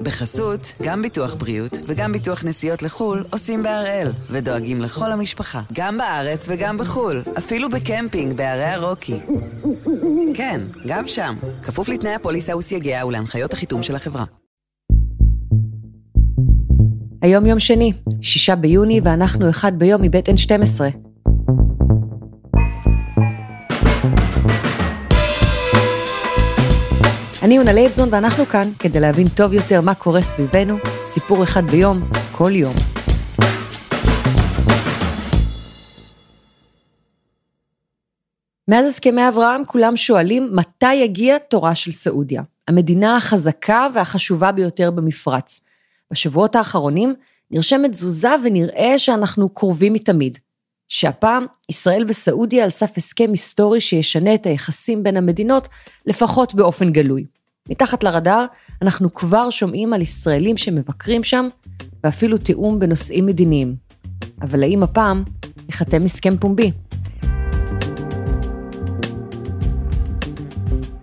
בחסות, גם ביטוח בריאות וגם ביטוח נסיעות לחול עושים בהראל, ודואגים לכל המשפחה, גם בארץ וגם בחול, אפילו בקמפינג בערי הרוקי. כן, גם שם, כפוף לתנאי הפוליסה וסייגיה ולהנחיות החיתום של החברה. היום יום שני, 6 ביוני, ואנחנו אחד ביום מבית N12. אני אונה לייבזון ואנחנו כאן כדי להבין טוב יותר מה קורה סביבנו, סיפור אחד ביום, כל יום. מאז הסכמי אברהם כולם שואלים מתי יגיע תורה של סעודיה, המדינה החזקה והחשובה ביותר במפרץ. בשבועות האחרונים נרשמת זוזה ונראה שאנחנו קרובים מתמיד. שהפעם ישראל וסעודיה על סף הסכם היסטורי שישנה את היחסים בין המדינות, לפחות באופן גלוי. מתחת לרדאר אנחנו כבר שומעים על ישראלים שמבקרים שם, ואפילו תיאום בנושאים מדיניים. אבל האם הפעם ייחתם הסכם פומבי?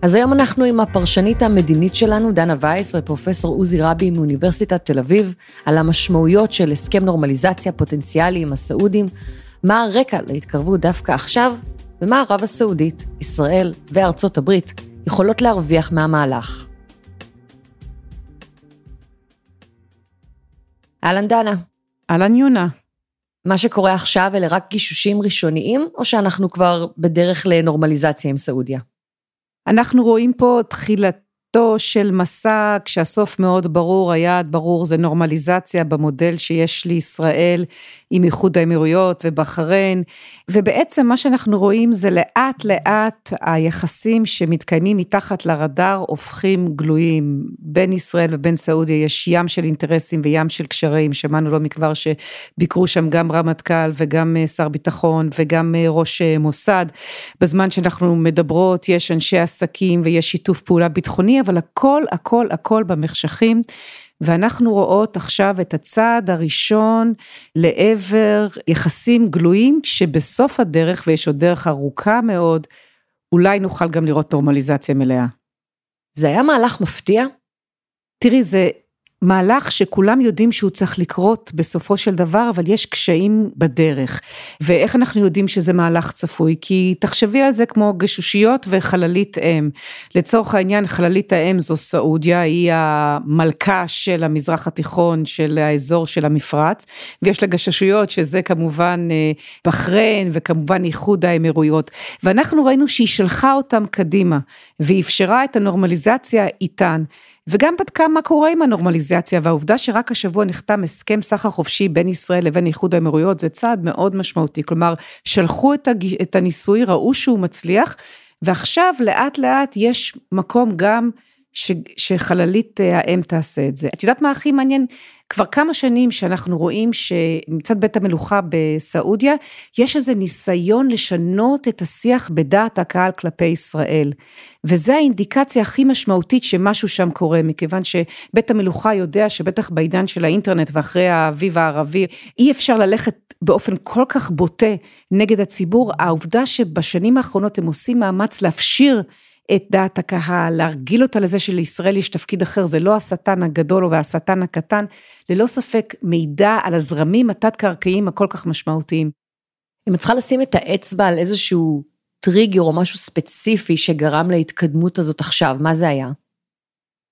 אז היום אנחנו עם הפרשנית המדינית שלנו, דינה וייס, ופרופסור עוזי רבי מאוניברסיטת תל אביב, על המשמעויות של הסכם נורמליזציה פוטנציאלי עם הסעודים, מה הרקע להתקרבות דווקא עכשיו, ומה ערב הסעודית, ישראל וארצות הברית יכולות להרוויח מהמהלך. אהלן דינה. אהלן יונה. מה שקורה עכשיו אלה רק גישושים ראשוניים, או שאנחנו כבר בדרך לנורמליזציה עם סעודיה? אנחנו רואים פה תחילתו של מסע, כשהסוף מאוד ברור, היעד ברור, זה נורמליזציה במודל שיש לישראל עם איחוד האמירויות ובחריין, ובעצם מה שאנחנו רואים זה לאט לאט היחסים שמתקיימים מתחת לרדאר הופכים גלויים. בין ישראל ובין סעודיה יש ים של אינטרסים וים של קשרים, שמענו לא מכבר שביקרו שם גם רמטכ"ל וגם שר ביטחון וגם ראש מוסד, בזמן שאנחנו מדברות יש אנשי עסקים ויש שיתוף פעולה ביטחוני, אבל הכל הכל הכל במחשכים, ואנחנו רואות עכשיו את הצעד הראשון לעבר יחסים גלויים, שבסוף הדרך, ויש עוד דרך ארוכה מאוד, אולי נוכל גם לראות נורמליזציה מלאה. זה היה מהלך מפתיע? תראי, זה מהלך שכולם יודעים שהוא צריך לקרות בסופו של דבר, אבל יש קשיים בדרך. ואיך אנחנו יודעים שזה מהלך צפוי? כי תחשבי על זה כמו גשושיות וחללית אם. לצורך העניין, חללית האם זו סעודיה, היא המלכה של המזרח התיכון, של האזור של המפרץ, ויש לה גשושיות שזה כמובן בחריין, וכמובן איחוד האמירויות. ואנחנו ראינו שהיא שלחה אותם קדימה, ואפשרה את הנורמליזציה איתן. וגם בדקה מה קורה עם הנורמליזציה, והעובדה שרק השבוע נחתם הסכם סחר חופשי בין ישראל לבין איחוד האמירויות, זה צעד מאוד משמעותי, כלומר, שלחו את הניסוי, ראו שהוא מצליח, ועכשיו לאט לאט יש מקום גם שחללית האם תעשה את זה. את יודעת מה הכי מעניין? כבר כמה שנים שאנחנו רואים שמצד בית המלוכה בסעודיה, יש איזה ניסיון לשנות את השיח בדעת הקהל כלפי ישראל, וזה האינדיקציה הכי משמעותית שמשהו שם קורה, מכיוון שבית המלוכה יודע שבטח בעידן של האינטרנט ואחרי האביב הערבי, אי אפשר ללכת באופן כל כך בוטה נגד הציבור, העובדה שבשנים האחרונות הם עושים מאמץ להפשיר את דעת הקהל, להרגיל אותה לזה שלישראל יש תפקיד אחר, זה לא השטן הגדול והשטן הקטן, ללא ספק מידע על הזרמים התת-קרקעיים הכל כך משמעותיים. אם את צריכה לשים את האצבע על איזשהו טריגר או משהו ספציפי שגרם להתקדמות הזאת עכשיו, מה זה היה?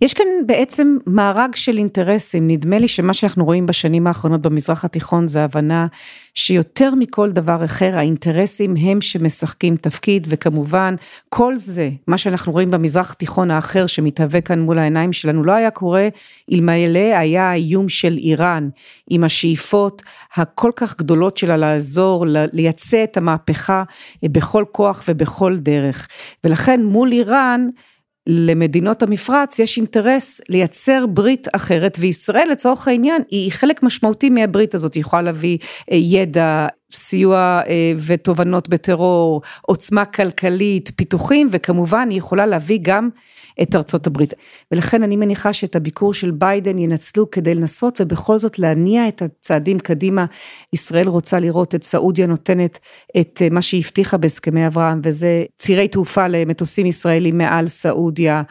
יש כאן בעצם מארג של אינטרסים, נדמה לי שמה שאנחנו רואים בשנים האחרונות במזרח התיכון זה הבנה שיותר מכל דבר אחר, האינטרסים הם שמשחקים תפקיד, וכמובן כל זה, מה שאנחנו רואים במזרח התיכון האחר שמתהווה כאן מול העיניים שלנו, לא היה קורה, אלמלא היה האיום של איראן, עם השאיפות הכל כך גדולות שלה לעזור, לייצא את המהפכה בכל כוח ובכל דרך, ולכן מול איראן, למדינות המפרץ יש אינטרס לייצר ברית אחרת, וישראל לצורך העניין היא חלק משמעותי מהברית הזאת, היא יכולה להביא ידע, סיוע ותובנות בטרור, עוצמה כלכלית, פיתוחים, וכמובן היא יכולה להביא גם את ארצות הברית. ולכן אני מניחה שאת הביקור של ביידן ינצלו כדי לנסות, ובכל זאת להניע את הצעדים קדימה. ישראל רוצה לראות את סעודיה נותנת את מה שהיא הבטיחה בהסכמי אברהם, וזה צירי תעופה למטוסים ישראלים מעל סעודיה,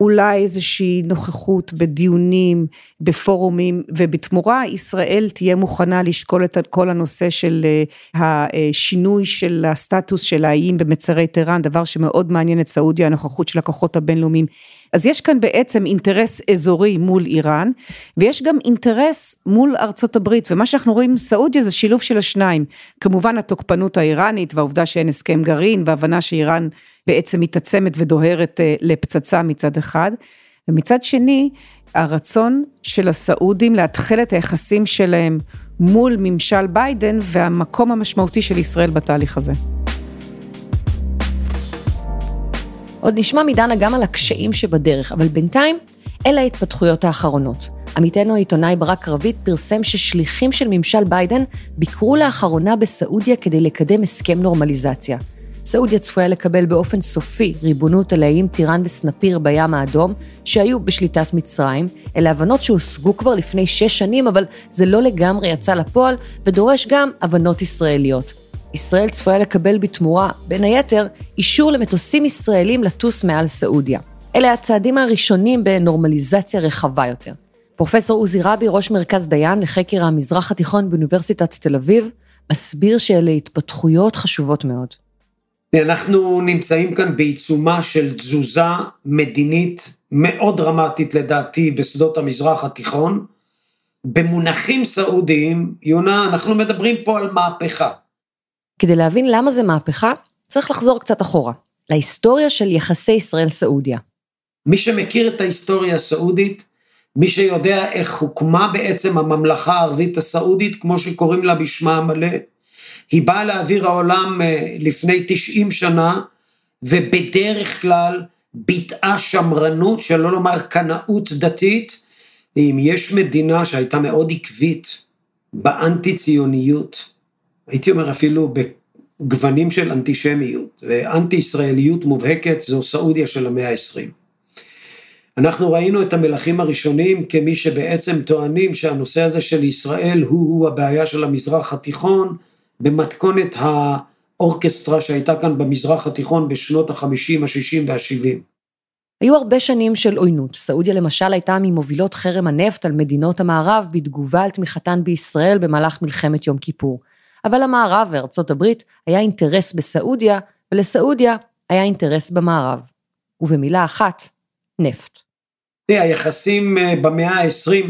אולי איזושהי נוכחות בדיונים, בפורומים, ובתמורה ישראל תהיה מוכנה לשקול את כל הנושא של השינוי של הסטטוס של האיים במצרי טהרן, דבר שמאוד מעניין את סעודיה, הנוכחות של הכוחות הבינלאומיים. אז יש כאן בעצם אינטרס אזורי מול איראן, ויש גם אינטרס מול ארצות הברית, ומה שאנחנו רואים סעודיה זה שילוב של השניים, כמובן התוקפנות האיראנית, והעובדה שאין הסכם גרעין, וההבנה שאיראן בעצם מתעצמת ודוהרת לפצצה מצד אחד, ומצד שני, הרצון של הסעודים להתחיל את היחסים שלהם מול ממשל ביידן, והמקום המשמעותי של ישראל בתהליך הזה. עוד נשמע מדנה גם על הקשיים שבדרך, אבל בינתיים, אלה ההתפתחויות האחרונות. עמיתנו העיתונאי ברק רביד פרסם ששליחים של ממשל ביידן ביקרו לאחרונה בסעודיה כדי לקדם הסכם נורמליזציה. סעודיה צפויה לקבל באופן סופי ריבונות על האיים טיראן וסנפיר בים האדום, שהיו בשליטת מצרים, אלה הבנות שהושגו כבר לפני 6 שנים, אבל זה לא לגמרי יצא לפועל, ודורש גם הבנות ישראליות. ישראל צפויה לקבל בתמורה, בין היתר, אישור למטוסים ישראלים לטוס מעל סעודיה. אלה הצעדים הראשונים בנורמליזציה רחבה יותר. פרופסור עוזי רבי, ראש מרכז דיין לחקר המזרח התיכון באוניברסיטת תל אביב, מסביר שאלה התפתחויות חשובות מאוד. אנחנו נמצאים כאן בעיצומה של תזוזה מדינית מאוד דרמטית לדעתי בשדות המזרח התיכון. במונחים סעודיים, יונה, אנחנו מדברים פה על מהפכה. כדי להבין למה זה מהפכה, צריך לחזור קצת אחורה, להיסטוריה של יחסי ישראל-סעודיה. מי שמכיר את ההיסטוריה הסעודית, מי שיודע איך הוקמה בעצם הממלכה הערבית הסעודית, כמו שקוראים לה בשמה המלא, היא באה לאוויר העולם לפני 90 שנה, ובדרך כלל ביטאה שמרנות, שלא לומר קנאות דתית, אם יש מדינה שהייתה מאוד עקבית באנטי-ציוניות, הייתי אומר אפילו בגוונים של אנטישמיות, ואנטי-ישראליות מובהקת, זו סעודיה של המאה ה-20. אנחנו ראינו את המלכים הראשונים כמי שבעצם טוענים שהנושא הזה של ישראל הוא הבעיה של המזרח התיכון, במתכונת האורקסטרה שהייתה כאן במזרח התיכון בשנות ה-50, ה-60 וה-70. היו הרבה שנים של עוינות. סעודיה למשל הייתה ממובילות חרם הנפט על מדינות המערב, בתגובה על תמיכתן בישראל במהלך מלחמת יום כיפור. אבל המערב וארצות הברית היה אינטרס בסעודיה, ולסעודיה היה אינטרס במערב. ובמילה אחת, נפט. היחסים במאה ה-20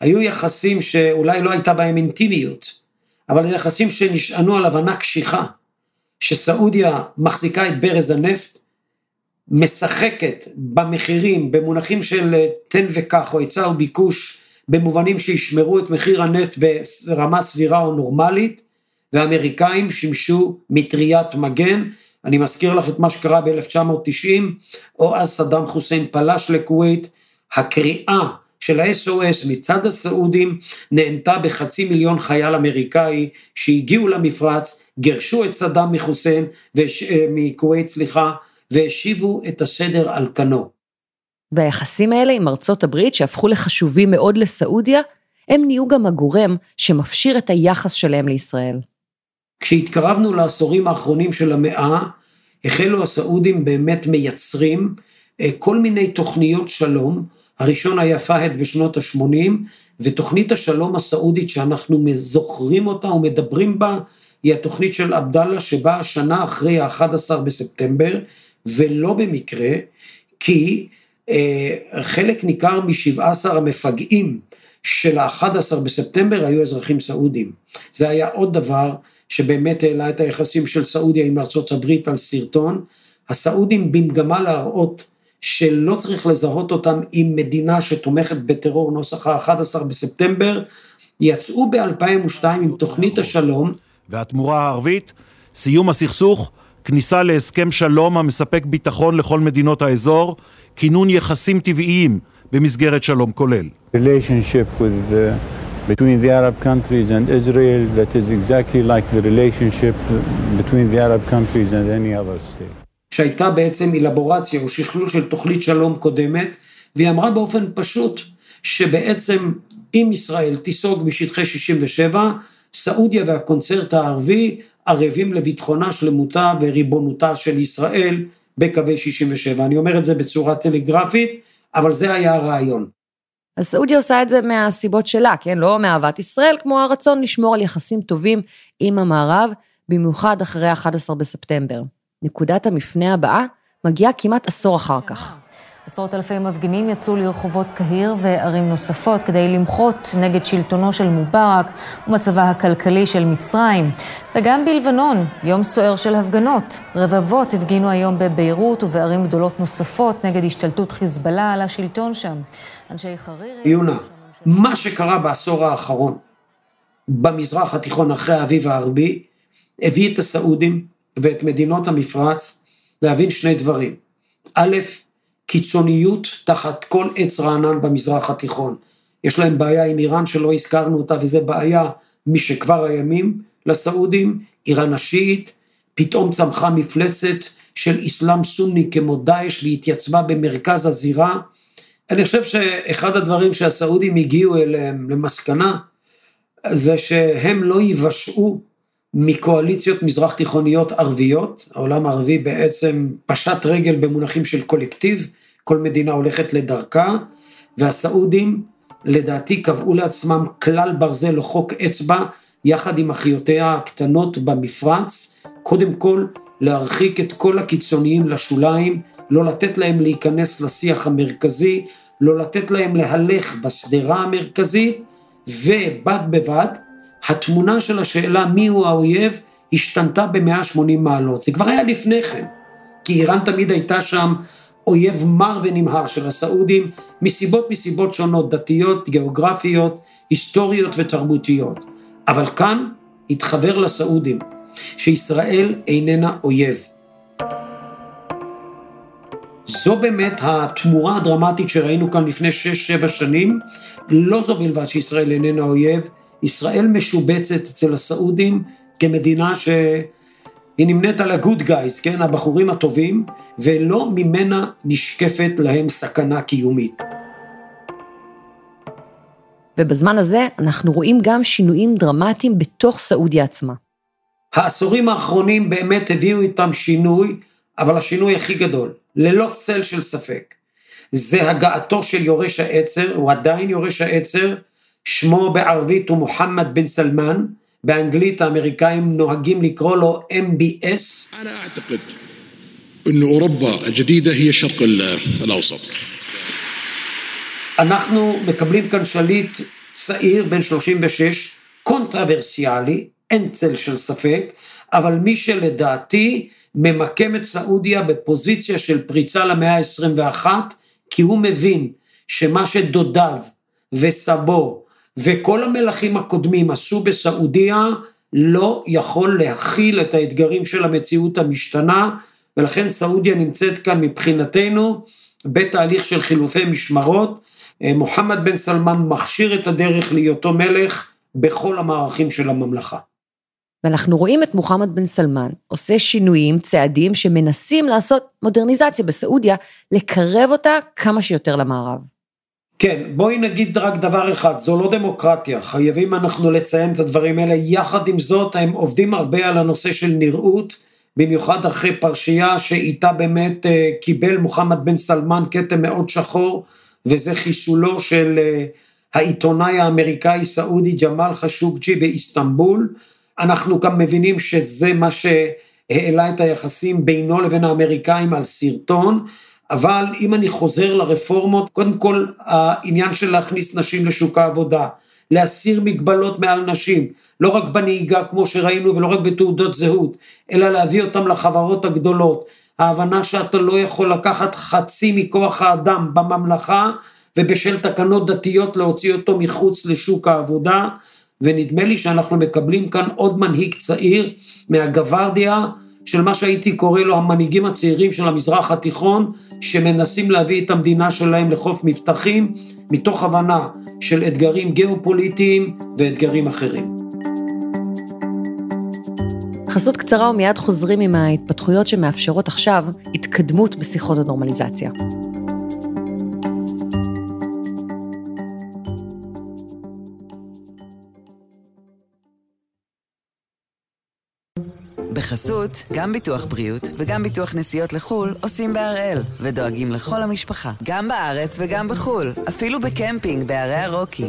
היו יחסים שאולי לא הייתה בהם אינטימיות, אבל היחסים שנשענו על הבנה קשיחה, שסעודיה מחזיקה את ברז הנפט, משחקת במחירים, במונחים של תן וכך, או היצע וביקוש, במובנים שישמרו את מחיר הנפט ברמה סבירה או נורמלית, והאמריקאים שימשו מטריית מגן. אני מזכיר לך את מה שקרה ב-1990, או אז סדאם חוסיין פלש לכווית. הקריאה של ה-SOS מצד הסעודים נהנתה ב500,000 חייל אמריקאי שהגיעו למפרץ, גרשו את סדאם מחוסיין מכווית, והשיבו את הסדר על כנו. והיחסים האלה עם ארצות הברית שהפכו לחשובים מאוד לסעודיה, הם נהיו גם הגורם שמפשיר את היחס שלהם לישראל. כשהתקרבנו לעשורים האחרונים של המאה, החלו הסעודים באמת מייצרים כל מיני תוכניות שלום. הראשון היה פהד בשנות ה-80, ותוכנית השלום הסעודית שאנחנו זוכרים אותה ומדברים בה, היא התוכנית של עבדאללה שבאה שנה אחרי ה-11 בספטמבר, ולא במקרה, כי חלק ניכר מ-17 המפגעים של ה-11 בספטמבר היו אזרחים סעודים. זה היה עוד דבר שבאמת העלה את היחסים של סעודיה עם ארצות הברית על סרטון. הסעודים במגמה להראות שלא צריך לזהות אותם עם מדינה שתומכת בטרור נוסח ה-11 בספטמבר, יצאו ב-2002 עם תוכנית השלום. והתמורה הערבית, סיום הסכסוך, כניסה להסכם שלום המספק ביטחון לכל מדינות האזור, כינון יחסים טבעיים במסגרת שלום כולל. relationship with between the Arab countries and Israel that is exactly like the relationship between the Arab countries and any other state. שהייתה בעצם אלבורציה או שכלול של תוכנית שלום קודמת, והיא אמרה באופן פשוט שבעצם אם ישראל תיסוג בשטחי 67, סעודיה והקונצרט הערבי ערבים לביטחונה, שלמותה וריבונותה של ישראל, בקווי 67. אני אומר את זה בצורה טלגרפית, אבל זה היה הרעיון. אז סעודיה עושה את זה מהסיבות שלה, כן? לא מאהבת ישראל, כמו הרצון לשמור על יחסים טובים עם המערב, במיוחד אחרי 11 בספטמבר. נקודת המפנה הבאה מגיעה כמעט עשור אחר כך. עשרות אלפי מפגינים יצאו לרחובות קהיר וערים נוספות כדי למחות נגד שלטונו של מובארק ומצבה הכלכלי של מצרים. וגם בלבנון, יום סוער של הפגנות. רבבות הפגינו היום בביירות ובערים גדולות נוספות נגד השתלטות חיזבאללה על השלטון שם. אנשי חריר... יונה, מה שקרה בעשור האחרון במזרח התיכון אחרי האביב הערבי, הביא את הסעודים ואת מדינות המפרץ להבין שני דברים. א', קיצוניות תחת כל עץ רענן במזרח התיכון. יש להם בעיה עם איראן שלא הזכרנו אותה, וזה בעיה משכבר הימים לסעודים, איראן השיעית, פתאום צמחה מפלצת של אסלאם סוני כמו דאעש, והתייצבה במרכז הזירה. אני חושב שאחד הדברים שהסעודים הגיעו אליהם למסקנה, זה שהם לא ייוושעו מקואליציות מזרח תיכוניות ערביות. העולם הערבי בעצם פשט רגל במונחים של קולקטיב, כל מדינה הולכת לדרכה, והסעודים לדעתי קבעו לעצמם כלל ברזל או חוק אצבע, יחד עם אחיותיה הקטנות במפרץ, קודם כל להרחיק את כל הקיצוניים לשוליים, לא לתת להם להיכנס לשיח המרכזי, לא לתת להם להלך בסדרה המרכזית, ובד בבד, התמונה של השאלה מי הוא האויב השתנתה ב-180 מעלות. זה כבר היה לפני כן, כי איראן תמיד הייתה שם אויב מר ונמהר של הסעודים, מסיבות שונות, דתיות, גיאוגרפיות, היסטוריות ותרבותיות. אבל כאן התחבר לסעודים שישראל איננה אויב. זו באמת התמורה הדרמטית שראינו כאן לפני 6-7 שנים, לא זו בלבד שישראל איננה אויב, ישראל משובצת אצל הסעודים כמדינה שהיא נמנית על ה-good guys, כן? הבחורים הטובים, ולא ממנה נשקפת להם סכנה קיומית. ובזמן הזה אנחנו רואים גם שינויים דרמטיים בתוך סעודיה עצמה. העשורים האחרונים באמת הביאו איתם שינוי, אבל השינוי הכי גדול, ללא צל של ספק, זה הגעתו של יורש העצר, הוא עדיין יורש העצר, שמו בערבית הוא מוחמד בן סלמן, באנגלית האמריקאים נוהגים לקרוא לו MBS. אני אעתקד ان اوروبا الجديده هي الشرق الاوسط. אנחנו מקבלים כאן שליט צעיר בן 36, קונטרוברסיאלי, אין צל של ספק, אבל מי שלדעתי ממקם את סעודיה בפוזיציה של פריצה למאה ה-21, כי הוא מבין שמה שדודיו וסבו וכל המלכים הקודמים עשו בסעודיה, לא יכול להכיל את האתגרים של המציאות המשתנה, ולכן סעודיה נמצאת כאן מבחינתנו, בתהליך של חילופי משמרות. מוחמד בן סלמן מכשיר את הדרך להיותו מלך, בכל המערכים של הממלכה. ואנחנו רואים את מוחמד בן סלמן, עושה שינויים, צעדים, שמנסים לעשות מודרניזציה בסעודיה, לקרב אותה כמה שיותר למערב. כן, בואי נגיד רק דבר אחד, זו לא דמוקרטיה, חייבים אנחנו לציין את הדברים האלה, יחד עם זאת הם עובדים הרבה על הנושא של נראות, במיוחד אחרי פרשייה שאיתה באמת קיבל מוחמד בן סלמן כתם מאוד שחור, וזה חישולו של העיתונאי האמריקאי סעודי ג'מאל חשוקג'י באיסטנבול. אנחנו גם מבינים שזה מה שהעלה את היחסים בינו לבין האמריקאים על סרטון, אבל אם אני חוזר לרפורמות, קודם כל העניין של להכניס נשים לשוק העבודה, להסיר מגבלות מעל נשים, לא רק בנהיגה כמו שראינו ולא רק בתעודות זהות, אלא להביא אותם לחברות הגדולות, ההבנה שאתה לא יכול לקחת חצי מכוח האדם בממלכה, ובשל תקנות דתיות להוציא אותו מחוץ לשוק העבודה, ונדמה לי שאנחנו מקבלים כאן עוד מנהיג צעיר מהגווארדיה, של מה שהייתי קורא לו המנהיגים הצעירים של המזרח התיכון, שמנסים להביא את המדינה שלהם לחוף מבטחים, מתוך הבנה של אתגרים גיאופוליטיים ואתגרים אחרים. חסות קצרה ומיד חוזרים עם ההתפתחויות שמאפשרות עכשיו התקדמות בשיחות הנורמליזציה. בחסות, גם ביטוח בריאות וגם ביטוח נסיעות לחול עושים בהראל, ודואגים לכל המשפחה, גם בארץ וגם בחול, אפילו בקמפינג בערי הרוקי.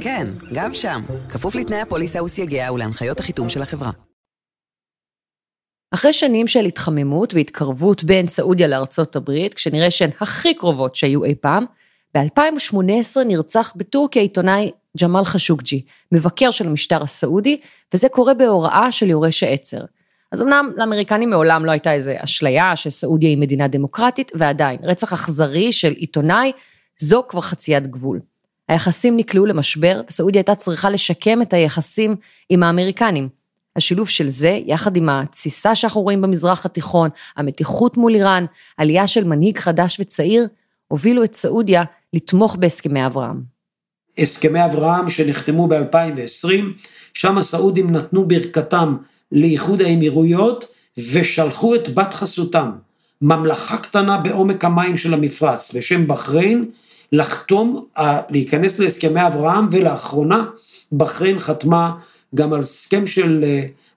כן, גם שם, כפוף לתנאי הפוליסה וסייגיה ולהנחיות החיתום של החברה. אחרי שנים של התחממות והתקרבות בין סעודיה לארצות הברית, כשנראה שהן הכי קרובות שהיו אי פעם, ב-2018 נרצח בטורקיה עיתונאי ג'מאל חשוקג'י, מבקר של המשטר הסעודי, וזה קורה בהוראה של יורש העצר. אז אמנם לאמריקנים מעולם לא הייתה איזו אשליה שסעודיה היא מדינה דמוקרטית, ועדיין רצח אכזרי של עיתונאי, זו כבר חציית גבול. היחסים נקלעו למשבר, וסעודיה הייתה צריכה לשקם את היחסים עם האמריקנים. השילוב של זה, יחד עם הציסה שאנחנו רואים במזרח התיכון, המתיחות מול איראן, עלייה של מנהיג חדש וצעיר, הובילו את סעודיה לתמוך בהסכמי אברהם. הסכמי אברהם שנחתמו ב-2020, שם הסעודים נתנו ברכתם לאיחוד האמירויות, ושלחו את בת חסותם, ממלכה קטנה בעומק המים של המפרץ, בשם בחריין, לחתום, להיכנס להסכמי אברהם, ולאחרונה בחריין חתמה גם על הסכם של,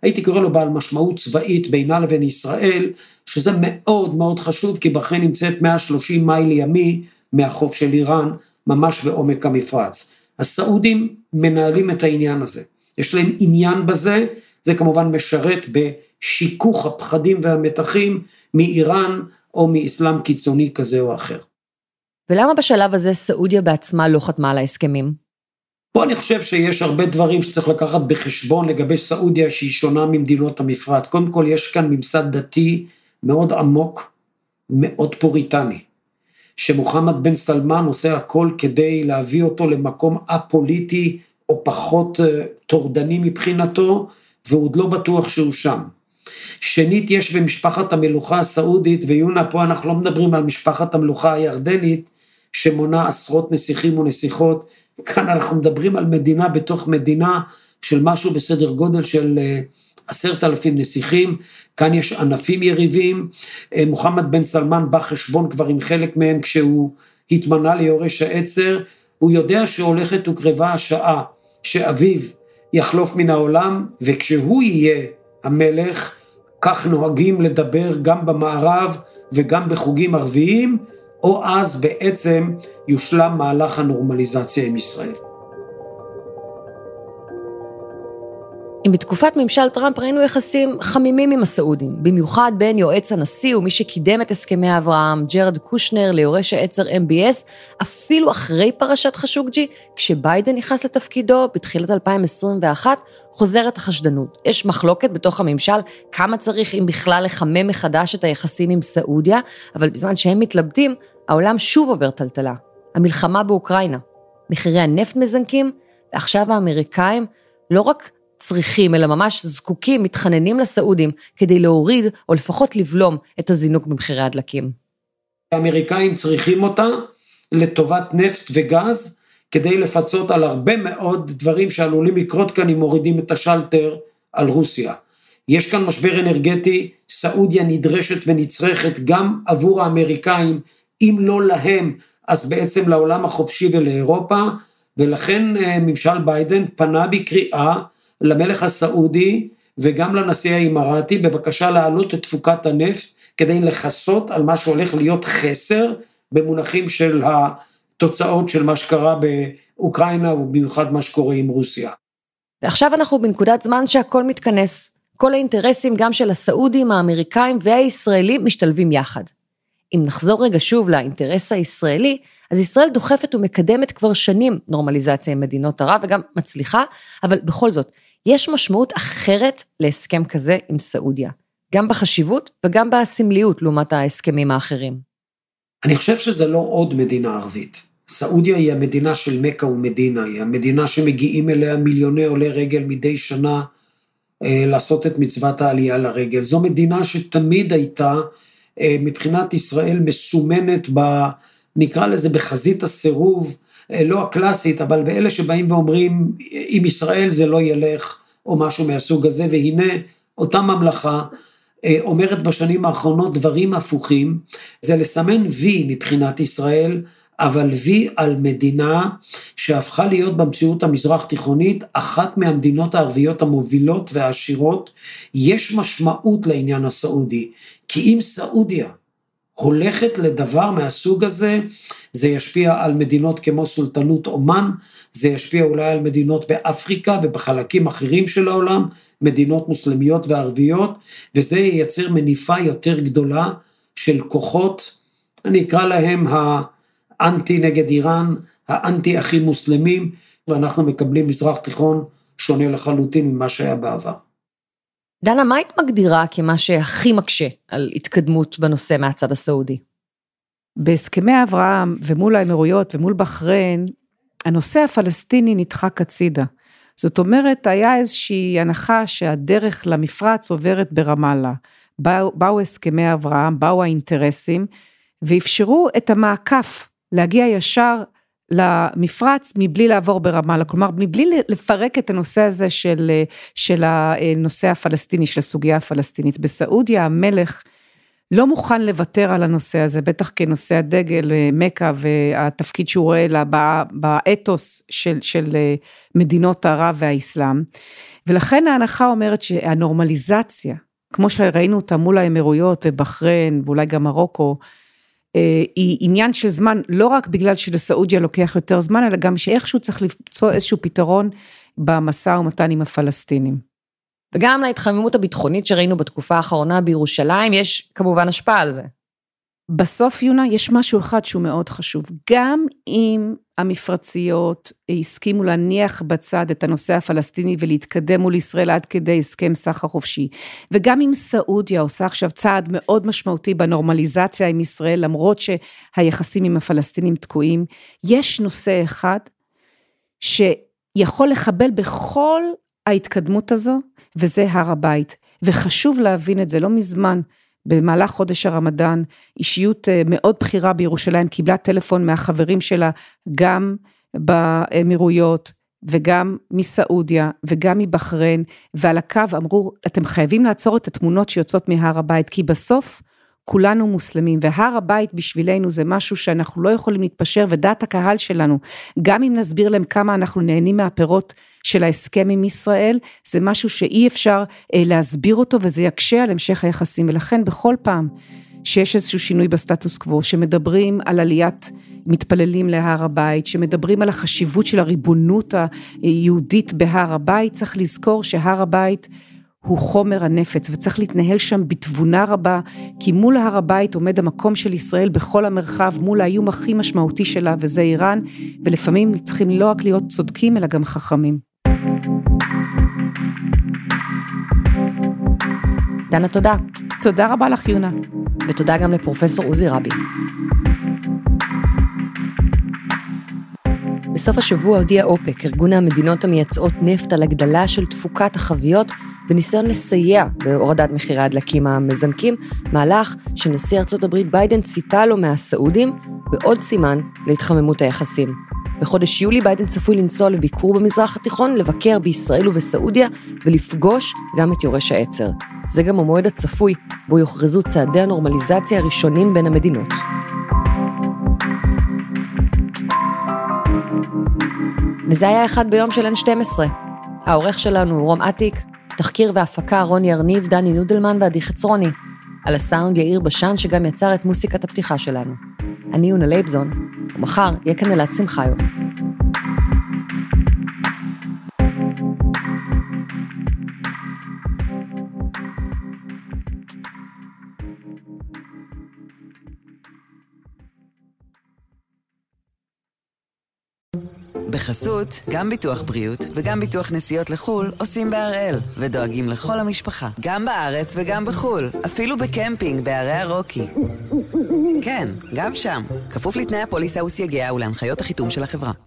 הייתי קורא לו בעל משמעות צבאית בינה לבין ישראל, שזה מאוד מאוד חשוב, כי בחריין נמצאת 130 מייל ימי מהחוף של איראן, ממש בעומק המפרץ. הסעודים מנהלים את העניין הזה, יש להם עניין בזה, זה כמובן משרת בשיכוך הפחדים והמתחים מאיראן או מאסלאם קיצוני כזה או אחר. ולמה בשלב הזה סעודיה בעצמה לא חתמה על ההסכמים? פה אני חושב שיש הרבה דברים שצריך לקחת בחשבון לגבי סעודיה שהיא שונה ממדינות המפרץ. קודם כל יש כאן ממסד דתי מאוד עמוק, מאוד פוריטני, שמוחמד בן סלמן עושה הכל כדי להביא אותו למקום א-פוליטי או פחות טורדני מבחינתו, והוא עוד לא בטוח שהוא שם. שנית, יש במשפחת המלוכה הסעודית, ויונה פה אנחנו לא מדברים על משפחת המלוכה הירדנית, שמונה עשרות נסיכים ונסיכות, כאן אנחנו מדברים על מדינה בתוך מדינה, של משהו בסדר גודל של 10,000 נסיכים, כאן יש ענפים יריבים, מוחמד בן סלמן בא חשבון כבר עם חלק מהם, כשהוא התמנה ליורש העצר, הוא יודע שהולכת וקרבה השעה, שאביו יחלוף מן העולם, וכשהוא יהיה המלך, כך נוהגים לדבר גם במערב, וגם בחוגים ערביים, או אז בעצם יושלם מהלך הנורמליזציה עם ישראל. אם בתקופת ממשל טראמפ ראינו יחסים חמימים עם הסעודים, במיוחד בין יועץ הנשיא ומי שקידם את הסכמי אברהם, ג'רד קושנר ליורש העצר MBS, אפילו אחרי פרשת חשוקג'י, כשביידן נכנס לתפקידו בתחילת 2021, חוזרת החשדנות. יש מחלוקת בתוך הממשל כמה צריך אם בכלל לחמם מחדש את היחסים עם סעודיה, אבל בזמן שהם מתלבטים, העולם שוב עובר טלטלה. המלחמה באוקראינה, מחירי הנפט מזנקים, ועכשיו האמריקאים לא רק צריכים, אלא ממש זקוקים, מתחננים לסעודים, כדי להוריד או לפחות לבלום את הזינוק במחירי הדלקים. האמריקאים צריכים אותה לטובת נפט וגז, כדי לפצות על הרבה מאוד דברים שעלולים לקרות כאן אם מורידים את השלטר על רוסיה. יש כאן משבר אנרגטי, סעודיה נדרשת ונצרכת גם עבור האמריקאים, אם לא להם, אז בעצם לעולם החופשי ולאירופה, ולכן ממשל ביידן פנה בקריאה למלך הסעודי וגם לנשיא האימראטי, בבקשה להעלות את תפוקת הנפט, כדי לחסות על מה שהולך להיות חסר, במונחים של התוצאות של מה שקרה באוקראינה, ובמיוחד מה שקורה עם רוסיה. ועכשיו אנחנו בנקודת זמן שהכל מתכנס, כל האינטרסים גם של הסעודים, האמריקאים והישראלים משתלבים יחד. אם נחזור רגע שוב לאינטרס הישראלי, אז ישראל דוחפת ומקדמת כבר שנים נורמליזציה עם מדינות ערב, וגם מצליחה, אבל בכל זאת, יש משמעות אחרת להסכם כזה עם סעודיה, גם בחשיבות וגם בסמליות לעומת ההסכמים האחרים. אני חושב שזה לא עוד מדינה ערבית. סעודיה היא המדינה של מקה ומדינה, היא המדינה שמגיעים אליה מיליוני עולי רגל מדי שנה לעשות את מצוות העלייה לרגל. זו מדינה שתמיד הייתה מבחינת ישראל מסומנת נקרא לזה בחזית הסירוב, לא הקלאסית, אבל באלה שבאים ואומרים, אם ישראל זה לא ילך, או משהו מהסוג הזה, והנה, אותה ממלכה, אומרת בשנים האחרונות דברים הפוכים, זה לסמן וי מבחינת ישראל, אבל וי על מדינה, שהפכה להיות במציאות המזרח תיכונית אחת מהמדינות הערביות המובילות והעשירות, יש משמעות לעניין הסעודי, כי אם סעודיה הולכת לדבר מהסוג הזה, זה ישפיע על מדינות כמו סולטנות אומן, זה ישפיע אולי על מדינות באפריקה ובחלקים אחרים של העולם, מדינות מוסלמיות וערביות, וזה ייצר מניפה יותר גדולה של כוחות, אני אקרא להם האנטי נגד איראן, האנטי הכי מוסלמים, ואנחנו מקבלים מזרח תיכון שונה לחלוטין ממה שהיה בעבר. דנה, מה את מגדירה כמה שהכי מקשה על התקדמות בנושא מהצד הסעודי? בהסכמי אברהם ומול האמירויות ומול בחריין, הנושא הפלסטיני נדחק הצידה. זאת אומרת, היה איזושהי הנחה שהדרך למפרץ עוברת ברמאללה. באו הסכמי אברהם, באו האינטרסים, ואפשרו את המעקף להגיע ישר למפרץ מבלי לעבור ברמאללה, כלומר מבלי לפרק את הנושא הזה של הנושא הפלסטיני, של הסוגיה הפלסטינית. בסעודיה המלך לא מוכן לוותר על הנושא הזה, בטח כנושא הדגל, מקה והתפקיד שהוא רואה לה באתוס של מדינות הערב והאסלאם, ולכן ההנחה אומרת שהנורמליזציה, כמו שראינו אותה מול האמירויות ובחרן ואולי גם מרוקו, היא עניין של זמן, לא רק בגלל שלסעודיה לוקח יותר זמן, אלא גם שאיכשהו צריך למצוא איזשהו פתרון במסע ומתן עם הפלסטינים. וגם להתחממות הביטחונית שראינו בתקופה האחרונה בירושלים, יש כמובן השפעה על זה. בסוף יונה יש משהו אחד שהוא מאוד חשוב, גם אם המפרציות הסכימו להניח בצד את הנושא הפלסטיני ולהתקדם מול ישראל עד כדי הסכם סחר חופשי, וגם אם סעודיה עושה עכשיו צעד מאוד משמעותי בנורמליזציה עם ישראל, למרות שהיחסים עם הפלסטינים תקועים, יש נושא אחד שיכול לחבל בכל ההתקדמות הזו, וזה הר הבית, וחשוב להבין את זה. לא מזמן, במהלך חודש הרמדאן, אישיות מאוד בכירה בירושלים קיבלה טלפון מהחברים שלה, גם באמירויות וגם מסעודיה וגם מבחריין, ועל הקו אמרו, אתם חייבים לעצור את התמונות שיוצאות מהר הבית, כי בסוף כולנו מוסלמים, והר הבית בשבילנו זה משהו שאנחנו לא יכולים להתפשר, ודעת הקהל שלנו, גם אם נסביר להם כמה אנחנו נהנים מהפירות של ההסכם עם ישראל, זה משהו שאי אפשר להסביר אותו, וזה יקשה על המשך היחסים, ולכן בכל פעם שיש איזשהו שינוי בסטטוס קוו, שמדברים על עליית מתפללים להר הבית, שמדברים על החשיבות של הריבונות היהודית בהר הבית, צריך לזכור שהר הבית הוא חומר הנפץ, וצריך להתנהל שם בתבונה רבה, כי מול הר הבית עומד המקום של ישראל בכל המרחב, מול האיום הכי משמעותי שלה, וזה איראן, ולפעמים צריכים לא רק להיות צודקים, אלא גם חכמים. דנה, תודה. תודה רבה לך, יונה. ותודה גם לפרופסור עוזי רבי. בסוף השבוע הודיע אופק, ארגון המדינות המייצאות נפט, על הגדלה של תפוקת החביות, בניסיון לסייע בהורדת מחירי הדלקים המזנקים, מהלך שנשיא ארצות הברית ביידן ציפה לו מהסעודים, בעוד סימן להתחממות היחסים. בחודש יולי ביידן צפוי לנסוע לביקור במזרח התיכון, לבקר בישראל ובסעודיה, ולפגוש גם את יורש העצר. זה גם המועד הצפוי, בו יוכרזו צעדי הנורמליזציה הראשונים בין המדינות. וזה היה אחד ביום של N12. העורך שלנו הוא רום עתיק, תחקיר והפקה רוני ארניב, דני נודלמן ועדי חצרוני. על הסאונד יאיר בשן, שגם יצר את מוסיקת הפתיחה שלנו. אני יונה לייבזון, ומחר יהיה כאן אלעד שמחיוב. בחסות, גם ביטוח בריאות וגם ביטוח נסיעות לחול עושים בהראל, ודואגים לכל המשפחה, גם בארץ וגם בחול, אפילו בקמפינג בערי הרוקי. כן, גם שם, כפוף לתנאי הפוליסה וסייגיה ולהנחיות החיתום של החברה.